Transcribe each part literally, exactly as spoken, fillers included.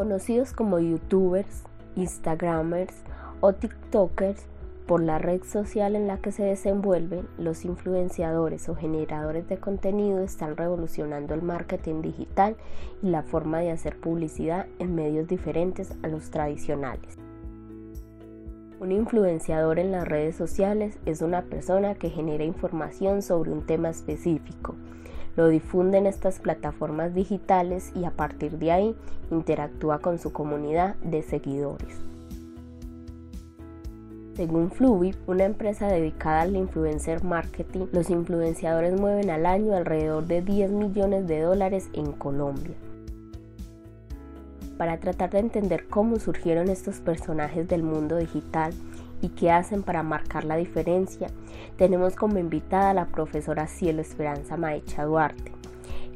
conocidos como youtubers, instagramers o tiktokers, por la red social en la que se desenvuelven, los influenciadores o generadores de contenido están revolucionando el marketing digital y la forma de hacer publicidad en medios diferentes a los tradicionales. Un influenciador en las redes sociales es una persona que genera información sobre un tema específico, lo difunde en estas plataformas digitales y a partir de ahí interactúa con su comunidad de seguidores. Según Fluvip, una empresa dedicada al influencer marketing, los influenciadores mueven al año alrededor de diez millones de dólares en Colombia. Para tratar de entender cómo surgieron estos personajes del mundo digital y qué hacen para marcar la diferencia, tenemos como invitada a la profesora Cielo Esperanza Mahecha Duarte.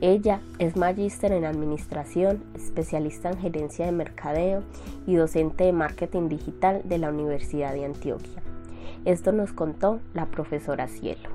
Ella es magíster en administración, especialista en gerencia de mercadeo y docente de marketing digital de la Universidad de Antioquia. Esto nos contó la profesora Cielo.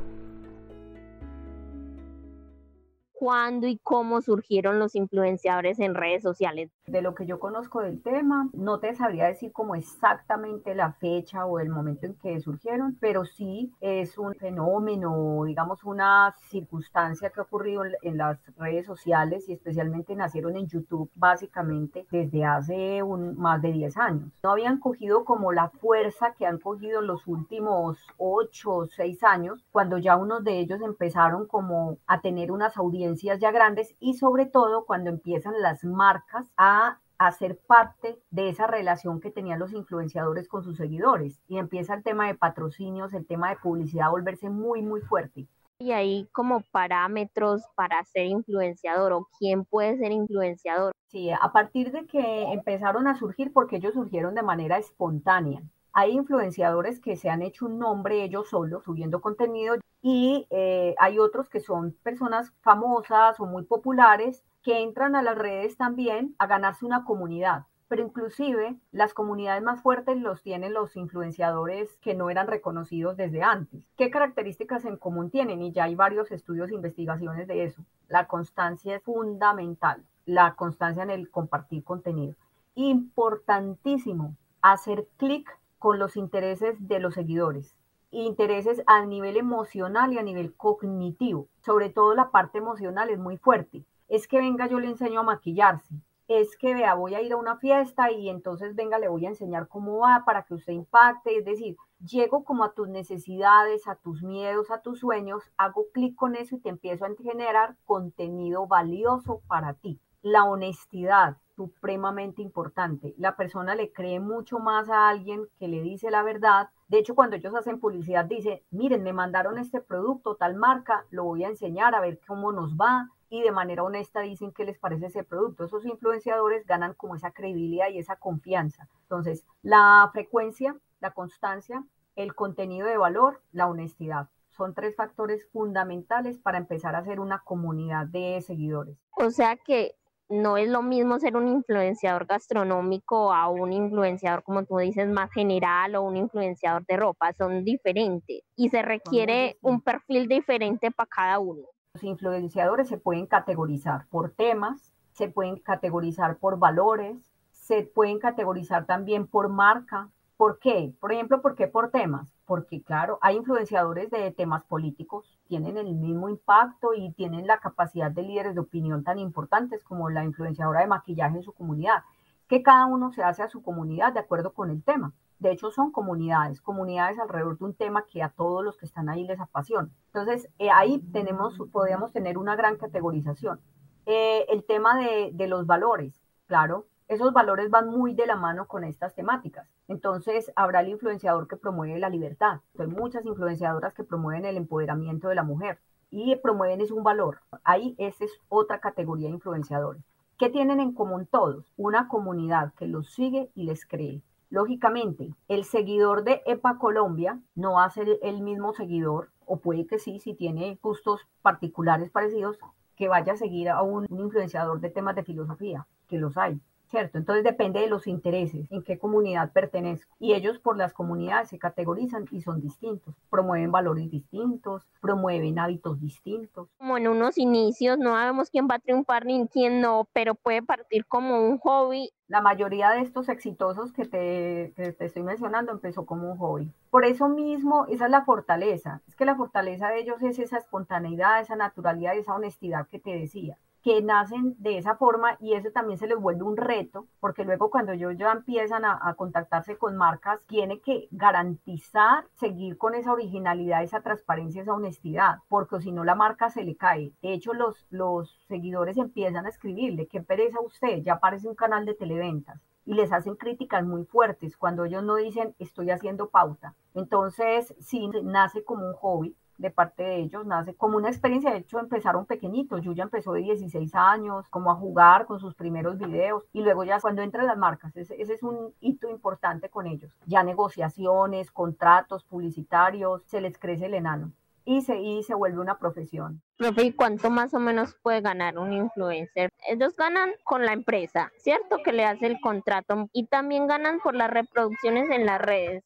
¿Cuándo y cómo surgieron los influenciadores en redes sociales? De lo que yo conozco del tema, no te sabría decir como exactamente la fecha o el momento en que surgieron, pero sí es un fenómeno, digamos una circunstancia que ha ocurrido en las redes sociales y especialmente nacieron en YouTube básicamente desde hace un, más de diez años. No habían cogido como la fuerza que han cogido en los últimos ocho o seis años, cuando ya unos de ellos empezaron como a tener unas audiencias ya grandes y sobre todo cuando empiezan las marcas a hacer parte de esa relación que tenían los influenciadores con sus seguidores y empieza el tema de patrocinios, el tema de publicidad a volverse muy muy fuerte. Y ahí como parámetros para ser influenciador o quién puede ser influenciador. Sí, a partir de que empezaron a surgir, porque ellos surgieron de manera espontánea. Hay influenciadores que se han hecho un nombre ellos solos, subiendo contenido, y eh, hay otros que son personas famosas o muy populares que entran a las redes también a ganarse una comunidad. Pero inclusive las comunidades más fuertes los tienen los influenciadores que no eran reconocidos desde antes. ¿Qué características en común tienen? Y ya hay varios estudios e investigaciones de eso. La constancia es fundamental, la constancia en el compartir contenido. Importantísimo, hacer clic con los intereses de los seguidores, intereses a nivel emocional y a nivel cognitivo, sobre todo la parte emocional es muy fuerte, es que venga yo le enseño a maquillarse, es que vea voy a ir a una fiesta y entonces venga le voy a enseñar cómo va para que usted impacte, es decir, llego como a tus necesidades, a tus miedos, a tus sueños, hago clic con eso y te empiezo a generar contenido valioso para ti. La honestidad, supremamente importante. La persona le cree mucho más a alguien que le dice la verdad. De hecho, cuando ellos hacen publicidad, dicen, miren, me mandaron este producto, tal marca, lo voy a enseñar a ver cómo nos va. Y de manera honesta dicen qué les parece ese producto. Esos influenciadores ganan como esa credibilidad y esa confianza. Entonces, la frecuencia, la constancia, el contenido de valor, la honestidad. Son tres factores fundamentales para empezar a hacer una comunidad de seguidores. O sea que no es lo mismo ser un influenciador gastronómico a un influenciador, como tú dices, más general o un influenciador de ropa. Son diferentes y se requiere un perfil diferente para cada uno. Los influenciadores se pueden categorizar por temas, se pueden categorizar por valores, se pueden categorizar también por marca. ¿Por qué? Por ejemplo, ¿por qué por temas? Porque claro, hay influenciadores de temas políticos, tienen el mismo impacto y tienen la capacidad de líderes de opinión tan importantes como la influenciadora de maquillaje en su comunidad, que cada uno se hace a su comunidad de acuerdo con el tema. De hecho, son comunidades, comunidades alrededor de un tema que a todos los que están ahí les apasiona. Entonces, eh, ahí tenemos, podríamos tener una gran categorización. Eh, el tema de, de los valores, claro. Esos valores van muy de la mano con estas temáticas. Entonces, habrá el influenciador que promueve la libertad. Hay muchas influenciadoras que promueven el empoderamiento de la mujer y promueven es un valor. Ahí esa es otra categoría de influenciadores. ¿Qué tienen en común todos? Una comunidad que los sigue y les cree. Lógicamente, el seguidor de E P A Colombia no va a ser el mismo seguidor, o puede que sí, si tiene gustos particulares parecidos, que vaya a seguir a un, un influenciador de temas de filosofía, que los hay. ¿cierto? Entonces depende de los intereses, en qué comunidad pertenezco. Y ellos por las comunidades se categorizan y son distintos, promueven valores distintos, promueven hábitos distintos. Como en unos inicios no sabemos quién va a triunfar ni quién no, pero puede partir como un hobby. La mayoría de estos exitosos que te, que te estoy mencionando empezó como un hobby. Por eso mismo, esa es la fortaleza. Es que la fortaleza de ellos es esa espontaneidad, esa naturalidad, esa honestidad que te decía, que nacen de esa forma, y eso también se les vuelve un reto, porque luego cuando ellos ya empiezan a, a contactarse con marcas, tiene que garantizar seguir con esa originalidad, esa transparencia, esa honestidad, porque si no la marca se le cae. De hecho, los, los seguidores empiezan a escribirle, qué pereza usted, ya parece un canal de televentas, y les hacen críticas muy fuertes cuando ellos no dicen, estoy haciendo pauta. Entonces, sí, nace como un hobby de parte de ellos, nace como una experiencia. De hecho, empezaron pequeñitos. Yuya empezó de dieciséis años, como a jugar con sus primeros videos, y luego ya cuando entran las marcas, ese, ese es un hito importante con ellos, ya negociaciones, contratos publicitarios, se les crece el enano, y se, y se vuelve una profesión. Profe, ¿y cuánto más o menos puede ganar un influencer? Ellos ganan con la empresa, ¿cierto? Que le hace el contrato, y también ganan por las reproducciones en las redes.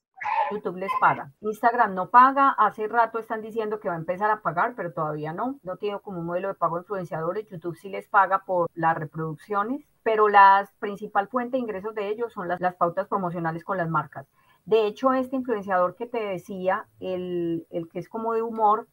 YouTube les paga, Instagram no paga, hace rato están diciendo que va a empezar a pagar, pero todavía no, no tiene como un modelo de pago de influenciadores. YouTube sí les paga por las reproducciones, pero la principal fuente de ingresos de ellos son las, las pautas promocionales con las marcas. De hecho, este influenciador que te decía, el, el que es como de humor,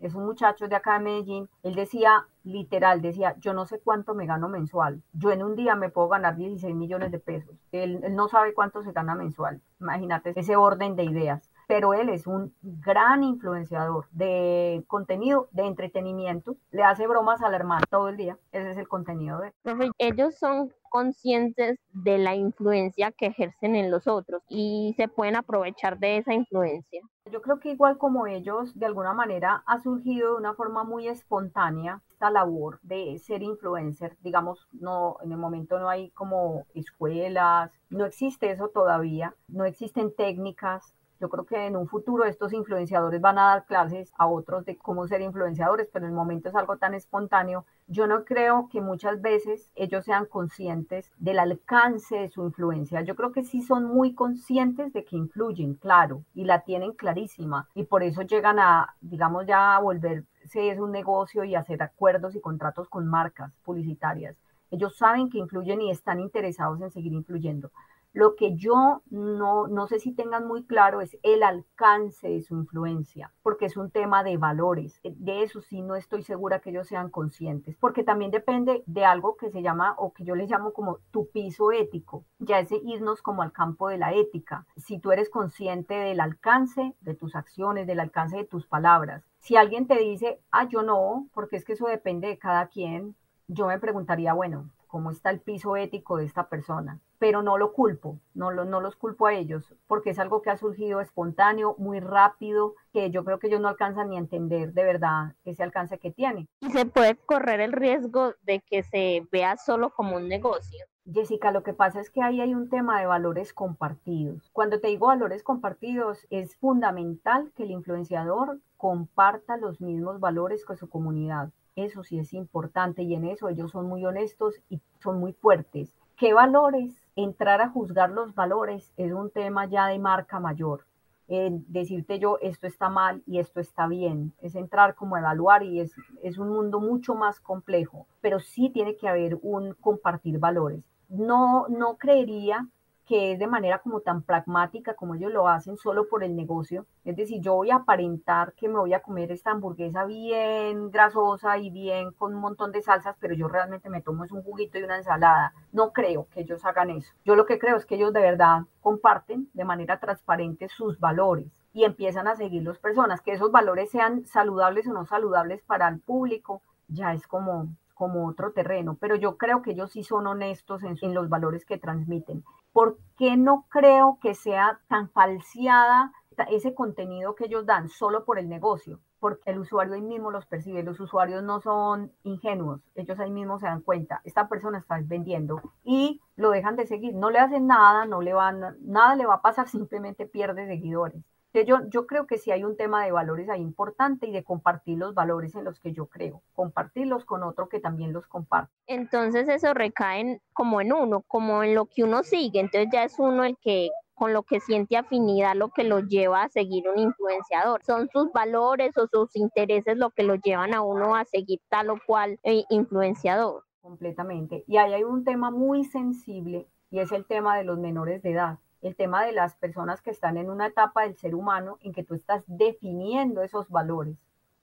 es un muchacho de acá de Medellín, él decía, literal, decía, yo no sé cuánto me gano mensual, yo en un día me puedo ganar dieciséis millones de pesos, él, él no sabe cuánto se gana mensual, imagínate ese orden de ideas, pero él es un gran influenciador de contenido, de entretenimiento, le hace bromas a la hermana todo el día, ese es el contenido de él. Ellos son conscientes de la influencia que ejercen en los otros y se pueden aprovechar de esa influencia. Yo creo que igual como ellos, de alguna manera ha surgido de una forma muy espontánea esta labor de ser influencer. Digamos, no, en el momento no hay como escuelas, no existe eso todavía, no existen técnicas. Yo creo que en un futuro estos influenciadores van a dar clases a otros de cómo ser influenciadores, pero en el momento es algo tan espontáneo. Yo no creo que muchas veces ellos sean conscientes del alcance de su influencia. Yo creo que sí son muy conscientes de que influyen, claro, y la tienen clarísima. Y por eso llegan a, digamos, ya a volverse un negocio y hacer acuerdos y contratos con marcas publicitarias. Ellos saben que influyen y están interesados en seguir influyendo. Lo que yo no, no sé si tengan muy claro es el alcance de su influencia, porque es un tema de valores. De eso sí no estoy segura que ellos sean conscientes, porque también depende de algo que se llama, o que yo les llamo como tu piso ético, ya es irnos como al campo de la ética. Si tú eres consciente del alcance de tus acciones, del alcance de tus palabras. Si alguien te dice, ah, yo no, porque es que eso depende de cada quien, yo me preguntaría, bueno, ¿cómo está el piso ético de esta persona? Pero no lo culpo, no, lo, no los culpo a ellos, porque es algo que ha surgido espontáneo, muy rápido, que yo creo que ellos no alcanzan ni a entender de verdad ese alcance que tiene. ¿Y se puede correr el riesgo de que se vea solo como un negocio? Jessica, lo que pasa es que ahí hay un tema de valores compartidos. Cuando te digo valores compartidos, es fundamental que el influenciador comparta los mismos valores con su comunidad. Eso sí es importante, y en eso ellos son muy honestos y son muy fuertes. ¿Qué valores? Entrar a juzgar los valores es un tema ya de marca mayor. Eh, decirte yo, esto está mal y esto está bien, es entrar como a evaluar, y es, es un mundo mucho más complejo, pero sí tiene que haber un compartir valores. No, no creería que es de manera como tan pragmática como ellos lo hacen solo por el negocio. Es decir, yo voy a aparentar que me voy a comer esta hamburguesa bien grasosa y bien con un montón de salsas, pero yo realmente me tomo es un juguito y una ensalada. No creo que ellos hagan eso. Yo lo que creo es que ellos de verdad comparten de manera transparente sus valores y empiezan a seguir las personas. Que esos valores sean saludables o no saludables para el público ya es como, como otro terreno, pero yo creo que ellos sí son honestos en, en los valores que transmiten. ¿Por qué no creo que sea tan falseada ese contenido que ellos dan solo por el negocio? Porque el usuario ahí mismo los percibe, los usuarios no son ingenuos, ellos ahí mismo se dan cuenta, esta persona está vendiendo, y lo dejan de seguir, no le hacen nada, no le van, nada le va a pasar, simplemente pierde seguidores. Yo, yo creo que sí hay un tema de valores ahí importante y de compartir los valores en los que yo creo, compartirlos con otro que también los comparte. Entonces eso recae como en uno, como en lo que uno sigue, entonces ya es uno el que con lo que siente afinidad, lo que lo lleva a seguir un influenciador. Son sus valores o sus intereses lo que lo llevan a uno a seguir tal o cual influenciador. Completamente. Y ahí hay un tema muy sensible y es el tema de los menores de edad. El tema de las personas que están en una etapa del ser humano en que tú estás definiendo esos valores,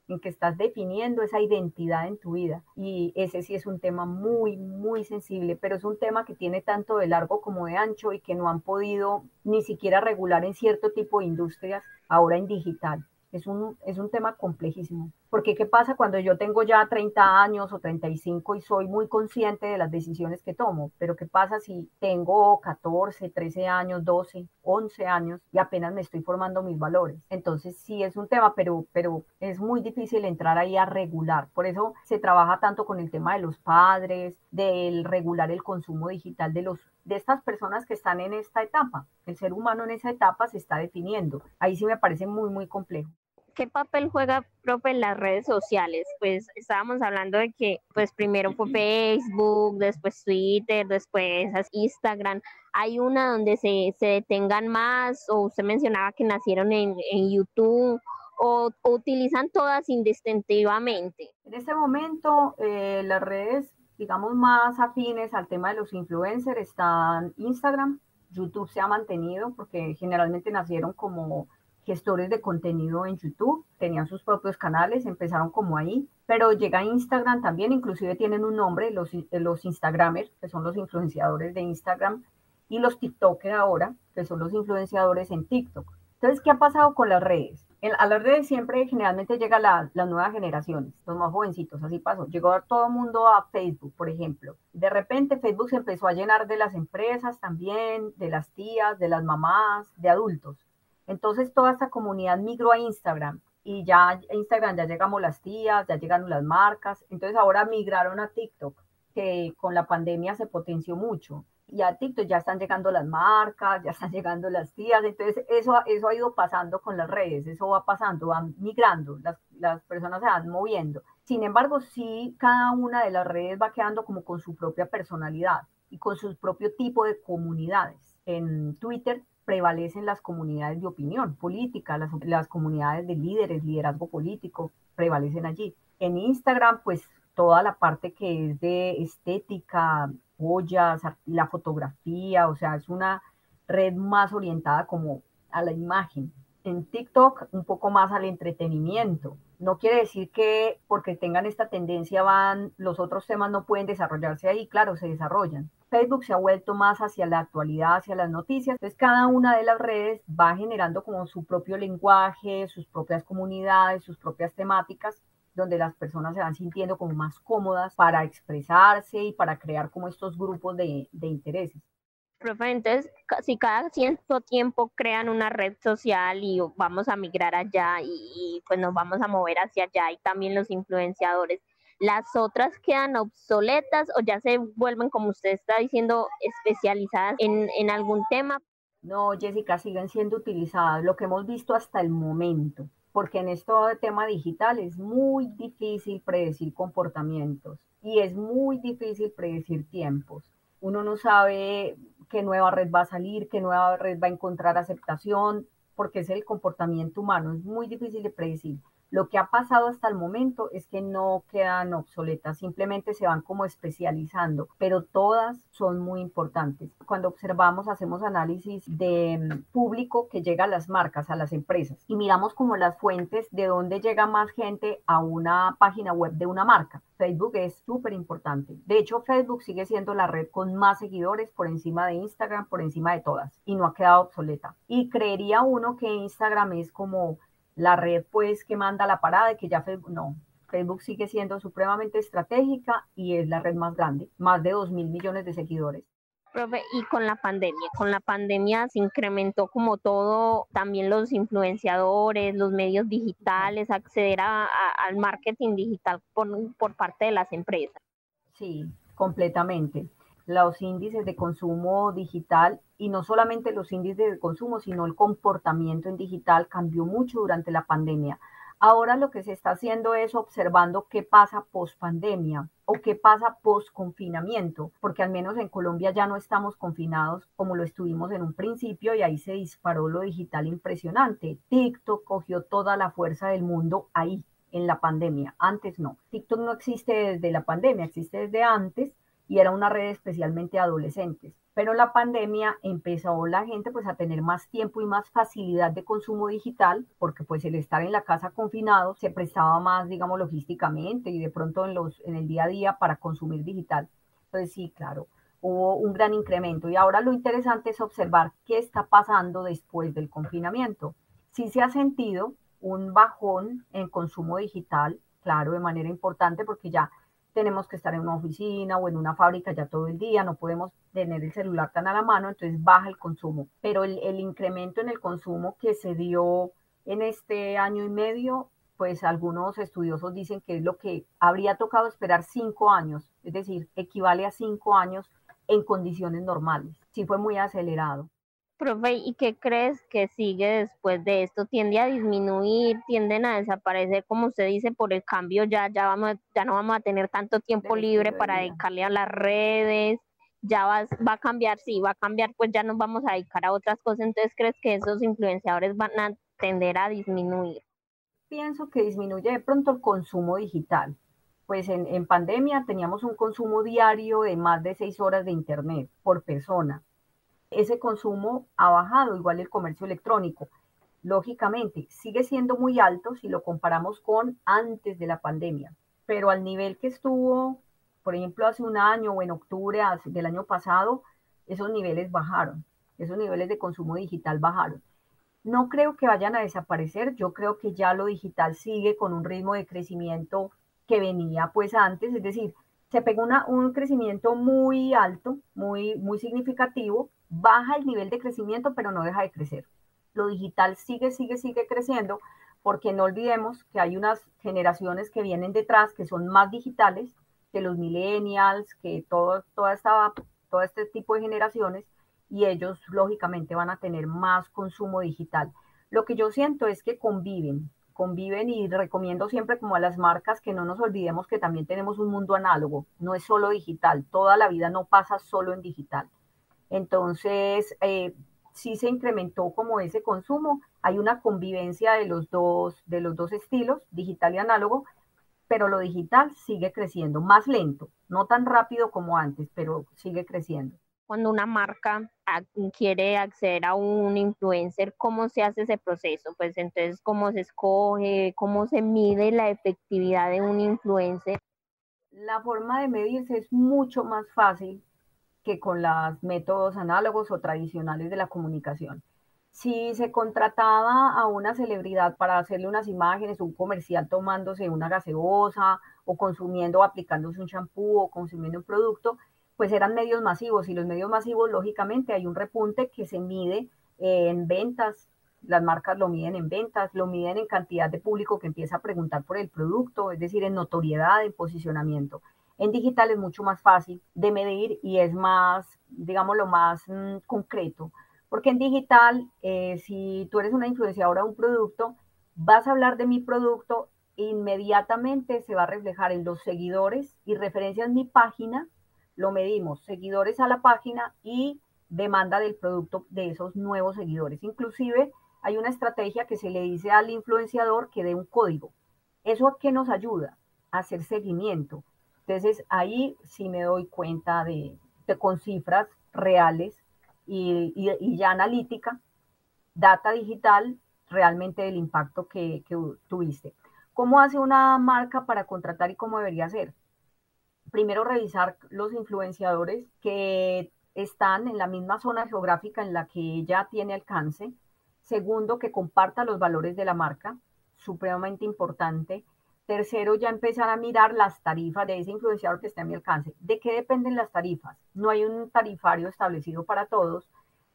en que estás definiendo esa identidad en tu vida. Y ese sí es un tema muy, muy sensible, pero es un tema que tiene tanto de largo como de ancho y que no han podido ni siquiera regular en cierto tipo de industrias, ahora en digital. Es un, es un tema complejísimo. Porque ¿qué pasa cuando yo tengo ya treinta años o treinta y cinco y soy muy consciente de las decisiones que tomo? Pero ¿qué pasa si tengo catorce, trece años, doce, once años y apenas me estoy formando mis valores? Entonces sí es un tema, pero, pero es muy difícil entrar ahí a regular. Por eso se trabaja tanto con el tema de los padres, del regular el consumo digital de los de estas personas que están en esta etapa. El ser humano en esa etapa se está definiendo. Ahí sí me parece muy, muy complejo. ¿Qué papel juega, profe, en las redes sociales? Pues estábamos hablando de que pues primero fue Facebook, después Twitter, después Instagram. ¿Hay una donde se, se detengan más? O usted mencionaba que nacieron en, en YouTube. O, ¿O utilizan todas indistintivamente? En este momento eh, las redes, digamos, más afines al tema de los influencers están Instagram. YouTube se ha mantenido porque generalmente nacieron como gestores de contenido en YouTube, tenían sus propios canales, empezaron como ahí, pero llega Instagram también, inclusive tienen un nombre, los, los Instagramers, que son los influenciadores de Instagram, y los TikTokers ahora, que son los influenciadores en TikTok. Entonces, ¿qué ha pasado con las redes? En, a las redes siempre generalmente llega la, las nuevas generaciones, los más jovencitos, así pasó. Llegó todo el mundo a Facebook, por ejemplo. De repente Facebook se empezó a llenar de las empresas también, de las tías, de las mamás, de adultos. Entonces toda esta comunidad migró a Instagram y ya a Instagram ya llegamos las tías, ya llegaron las marcas. Entonces ahora migraron a TikTok, que con la pandemia se potenció mucho. Y a TikTok ya están llegando las marcas, ya están llegando las tías. Entonces eso, eso ha ido pasando con las redes, eso va pasando, van migrando, las, las personas se van moviendo. Sin embargo, sí, cada una de las redes va quedando como con su propia personalidad y con su propio tipo de comunidades. En Twitter prevalecen las comunidades de opinión política, las, las comunidades de líderes, liderazgo político, prevalecen allí. En Instagram, pues, toda la parte que es de estética, joyas, la fotografía, o sea, es una red más orientada como a la imagen. En TikTok, un poco más al entretenimiento. No quiere decir que porque tengan esta tendencia van, los otros temas no pueden desarrollarse ahí, claro, se desarrollan. Facebook se ha vuelto más hacia la actualidad, hacia las noticias. Entonces, cada una de las redes va generando como su propio lenguaje, sus propias comunidades, sus propias temáticas, donde las personas se van sintiendo como más cómodas para expresarse y para crear como estos grupos de, de intereses. Profe, entonces, si cada cierto tiempo crean una red social y vamos a migrar allá y, y pues nos vamos a mover hacia allá y también los influenciadores, ¿las otras quedan obsoletas o ya se vuelven, como usted está diciendo, especializadas en, en algún tema? No, Jessica, siguen siendo utilizadas, lo que hemos visto hasta el momento, porque en este tema digital es muy difícil predecir comportamientos y es muy difícil predecir tiempos. Uno no sabe qué nueva red va a salir, qué nueva red va a encontrar aceptación, porque es el comportamiento humano, es muy difícil de predecir. Lo que ha pasado hasta el momento es que no quedan obsoletas, simplemente se van como especializando, pero todas son muy importantes. Cuando observamos, hacemos análisis de público que llega a las marcas, a las empresas, y miramos como las fuentes de dónde llega más gente a una página web de una marca. Facebook es súper importante. De hecho, Facebook sigue siendo la red con más seguidores por encima de Instagram, por encima de todas, y no ha quedado obsoleta. Y creería uno que Instagram es como la red pues que manda la parada y que ya Facebook, no, Facebook sigue siendo supremamente estratégica y es la red más grande, más de dos mil millones de seguidores. Profe, y con la pandemia, con la pandemia se incrementó como todo, también los influenciadores, los medios digitales, acceder a, a, al marketing digital por, por parte de las empresas. Sí, completamente. los índices de consumo digital, y no solamente los índices de consumo, sino el comportamiento en digital cambió mucho durante la pandemia. Ahora lo que se está haciendo es observando qué pasa post pandemia o qué pasa post confinamiento, porque al menos en Colombia ya no estamos confinados como lo estuvimos en un principio, y ahí se disparó lo digital impresionante. TikTok cogió toda la fuerza del mundo ahí, en la pandemia. Antes no. TikTok no existe desde la pandemia, existe desde antes, y era una red especialmente de adolescentes. Pero la pandemia empezó la gente pues a tener más tiempo y más facilidad de consumo digital, porque pues el estar en la casa confinado se prestaba más, digamos, logísticamente y de pronto en, los, en el día a día para consumir digital. Entonces sí, claro, hubo un gran incremento. Y ahora lo interesante es observar qué está pasando después del confinamiento. Sí se ha sentido un bajón en consumo digital, claro, de manera importante, porque ya tenemos que estar en una oficina o en una fábrica ya todo el día, no podemos tener el celular tan a la mano, entonces baja el consumo. Pero el, el incremento en el consumo que se dio en este año y medio, pues algunos estudiosos dicen que es lo que habría tocado esperar cinco años, es decir, equivale a cinco años en condiciones normales. Sí fue muy acelerado. Profe, ¿y qué crees que sigue después de esto? ¿Tiende a disminuir, tienden a desaparecer, como usted dice, por el cambio? Ya, ya, vamos, ya no vamos a tener tanto tiempo libre para dedicarle a las redes, ya va, va a cambiar, sí, va a cambiar, pues ya nos vamos a dedicar a otras cosas. Entonces, ¿crees que esos influenciadores van a tender a disminuir? Pienso que disminuye de pronto el consumo digital. Pues en, en pandemia teníamos un consumo diario de más de seis horas de internet por persona. Ese consumo ha bajado, igual el comercio electrónico. Lógicamente, sigue siendo muy alto si lo comparamos con antes de la pandemia, pero al nivel que estuvo, por ejemplo, hace un año o en octubre del año pasado, esos niveles bajaron, esos niveles de consumo digital bajaron. No creo que vayan a desaparecer, yo creo que ya lo digital sigue con un ritmo de crecimiento que venía pues antes, es decir, se pegó una, un crecimiento muy alto, muy, muy significativo, baja el nivel de crecimiento, pero no deja de crecer. Lo digital sigue, sigue, sigue creciendo, porque no olvidemos que hay unas generaciones que vienen detrás, que son más digitales, que los millennials, que todo, toda esta, todo este tipo de generaciones, y ellos lógicamente van a tener más consumo digital. Lo que yo siento es que conviven, conviven y recomiendo siempre como a las marcas que no nos olvidemos que también tenemos un mundo análogo, no es solo digital, toda la vida no pasa solo en digital. Entonces, eh, sí se incrementó como ese consumo, hay una convivencia de los dos, de los dos estilos, digital y análogo, pero lo digital sigue creciendo, más lento, no tan rápido como antes, pero sigue creciendo. Cuando una marca quiere acceder a un influencer, ¿cómo se hace ese proceso? Pues entonces, ¿cómo se escoge? ¿Cómo se mide la efectividad de un influencer? La forma de medirse es mucho más fácil que con los métodos análogos o tradicionales de la comunicación. Si se contrataba a una celebridad para hacerle unas imágenes, un comercial tomándose una gaseosa o consumiendo o aplicándose un shampoo o consumiendo un producto, pues eran medios masivos, y los medios masivos lógicamente hay un repunte que se mide en ventas, las marcas lo miden en ventas, lo miden en cantidad de público que empieza a preguntar por el producto, es decir, en notoriedad, en posicionamiento. En digital es mucho más fácil de medir y es más, digamos, lo más mmm, concreto. Porque en digital, eh, si tú eres una influenciadora de un producto, vas a hablar de mi producto, inmediatamente se va a reflejar en los seguidores y referencias en mi página, lo medimos, seguidores a la página y demanda del producto de esos nuevos seguidores. Inclusive hay una estrategia que se le dice al influenciador que dé un código. ¿Eso a qué nos ayuda? A hacer seguimiento. Entonces, ahí sí me doy cuenta de, de con cifras reales y, y, y ya analítica, data digital, realmente del impacto que, que tuviste. ¿Cómo hace una marca para contratar y cómo debería hacer? Primero, revisar los influenciadores que están en la misma zona geográfica en la que ella tiene alcance. Segundo, que comparta los valores de la marca, supremamente importante. Tercero, ya empezar a mirar las tarifas de ese influenciador que está a mi alcance. ¿De qué dependen las tarifas? No hay un tarifario establecido para todos.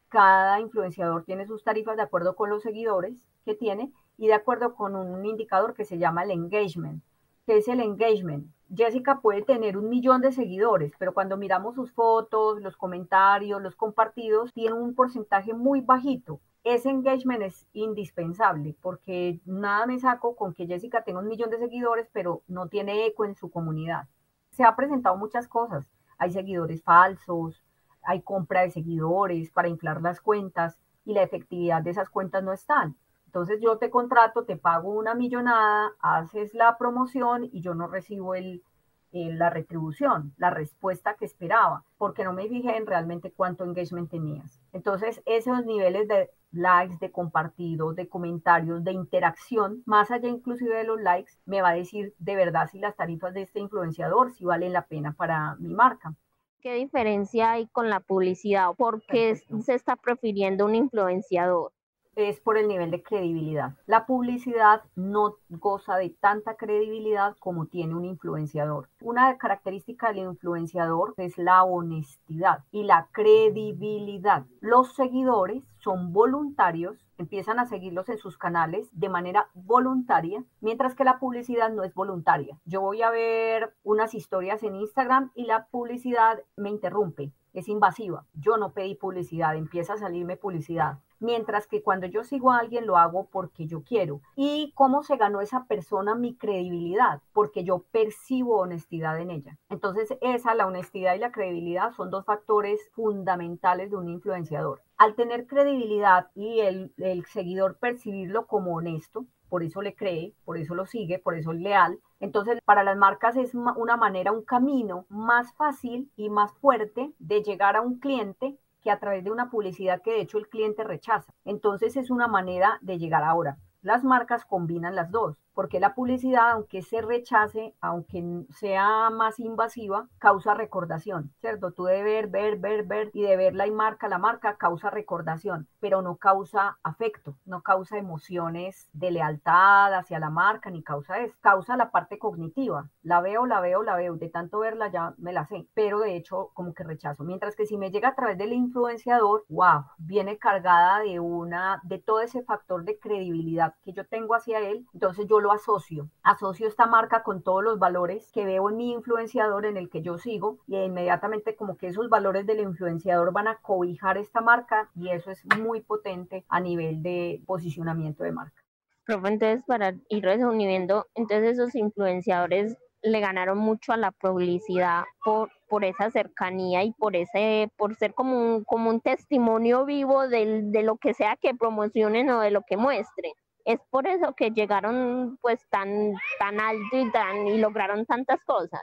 Cada influenciador tiene sus tarifas de acuerdo con los seguidores que tiene y de acuerdo con un indicador que se llama el engagement. ¿Qué es el engagement? Jessica puede tener un millón de seguidores, pero cuando miramos sus fotos, los comentarios, los compartidos, tiene un porcentaje muy bajito. Ese engagement es indispensable, porque nada me saco con que Jessica tenga un millón de seguidores, pero no tiene eco en su comunidad. Se ha presentado muchas cosas. Hay seguidores falsos, hay compra de seguidores para inflar las cuentas y la efectividad de esas cuentas no están. Entonces yo te contrato, te pago una millonada, haces la promoción y yo no recibo el, el, la retribución, la respuesta que esperaba, porque no me fijé en realmente cuánto engagement tenías. Entonces esos niveles de likes, de compartidos, de comentarios, de interacción, más allá inclusive de los likes, me va a decir de verdad si las tarifas de este influenciador si valen la pena para mi marca. ¿Qué diferencia hay con la publicidad? ¿Por qué se está prefiriendo un influenciador? Es por el nivel de credibilidad. La publicidad no goza de tanta credibilidad como tiene un influenciador. Una característica del influenciador es la honestidad y la credibilidad. Los seguidores son voluntarios, empiezan a seguirlos en sus canales de manera voluntaria, mientras que la publicidad no es voluntaria. Yo voy a ver unas historias en Instagram y la publicidad me interrumpe, es invasiva. Yo no pedí publicidad, empieza a salirme publicidad. Mientras que cuando yo sigo a alguien lo hago porque yo quiero. ¿Y cómo se ganó esa persona mi credibilidad? Porque yo percibo honestidad en ella. Entonces esa, la honestidad y la credibilidad son dos factores fundamentales de un influenciador. Al tener credibilidad y el, el seguidor percibirlo como honesto, por eso le cree, por eso lo sigue, por eso es leal. Entonces, para las marcas es una manera, un camino más fácil y más fuerte de llegar a un cliente que a través de una publicidad que de hecho el cliente rechaza. Entonces es una manera de llegar ahora. Las marcas combinan las dos, porque la publicidad, aunque se rechace, aunque sea más invasiva, causa recordación, ¿cierto? Tú de ver, ver, ver, ver y de ver la marca, la marca causa recordación, pero no causa afecto, no causa emociones de lealtad hacia la marca, ni causa eso. Causa la parte cognitiva, la veo, la veo, la veo, de tanto verla ya me la sé, pero de hecho como que rechazo. Mientras que si me llega a través del influenciador, wow, viene cargada de una, de todo ese factor de credibilidad que yo tengo hacia él, entonces yo lo asocio, asocio esta marca con todos los valores que veo en mi influenciador en el que yo sigo y inmediatamente como que esos valores del influenciador van a cobijar esta marca y eso es muy potente a nivel de posicionamiento de marca. Profe, entonces para ir resumiendo, entonces esos influenciadores le ganaron mucho a la publicidad por, por esa cercanía y por ese por ser como un, como un testimonio vivo de, de lo que sea que promocionen o de lo que muestren. Es por eso que llegaron pues tan, tan alto y, tan, y lograron tantas cosas.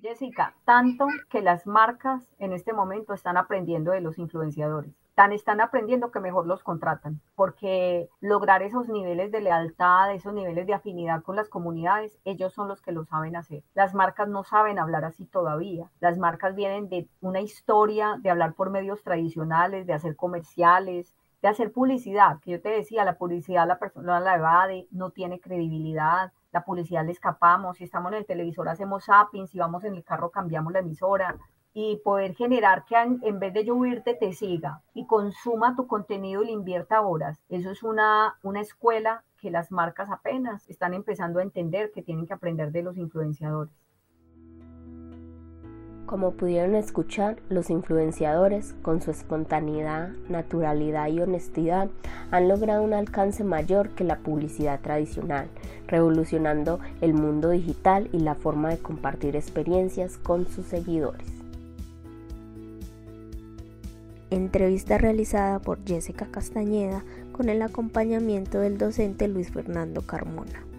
Jessica, tanto que las marcas en este momento están aprendiendo de los influenciadores. Tan están aprendiendo que mejor los contratan, porque lograr esos niveles de lealtad, esos niveles de afinidad con las comunidades, ellos son los que lo saben hacer. Las marcas no saben hablar así todavía. Las marcas vienen de una historia de hablar por medios tradicionales, de hacer comerciales, de hacer publicidad, que yo te decía, la publicidad la persona la evade, no tiene credibilidad, la publicidad le escapamos, si estamos en el televisor hacemos zapping, si vamos en el carro cambiamos la emisora, y poder generar que en, en vez de yo huirte te siga y consuma tu contenido y le invierta horas. Eso es una, una escuela que las marcas apenas están empezando a entender que tienen que aprender de los influenciadores. Como pudieron escuchar, los influenciadores, con su espontaneidad, naturalidad y honestidad, han logrado un alcance mayor que la publicidad tradicional, revolucionando el mundo digital y la forma de compartir experiencias con sus seguidores. Entrevista realizada por Jessica Castañeda con el acompañamiento del docente Luis Fernando Carmona.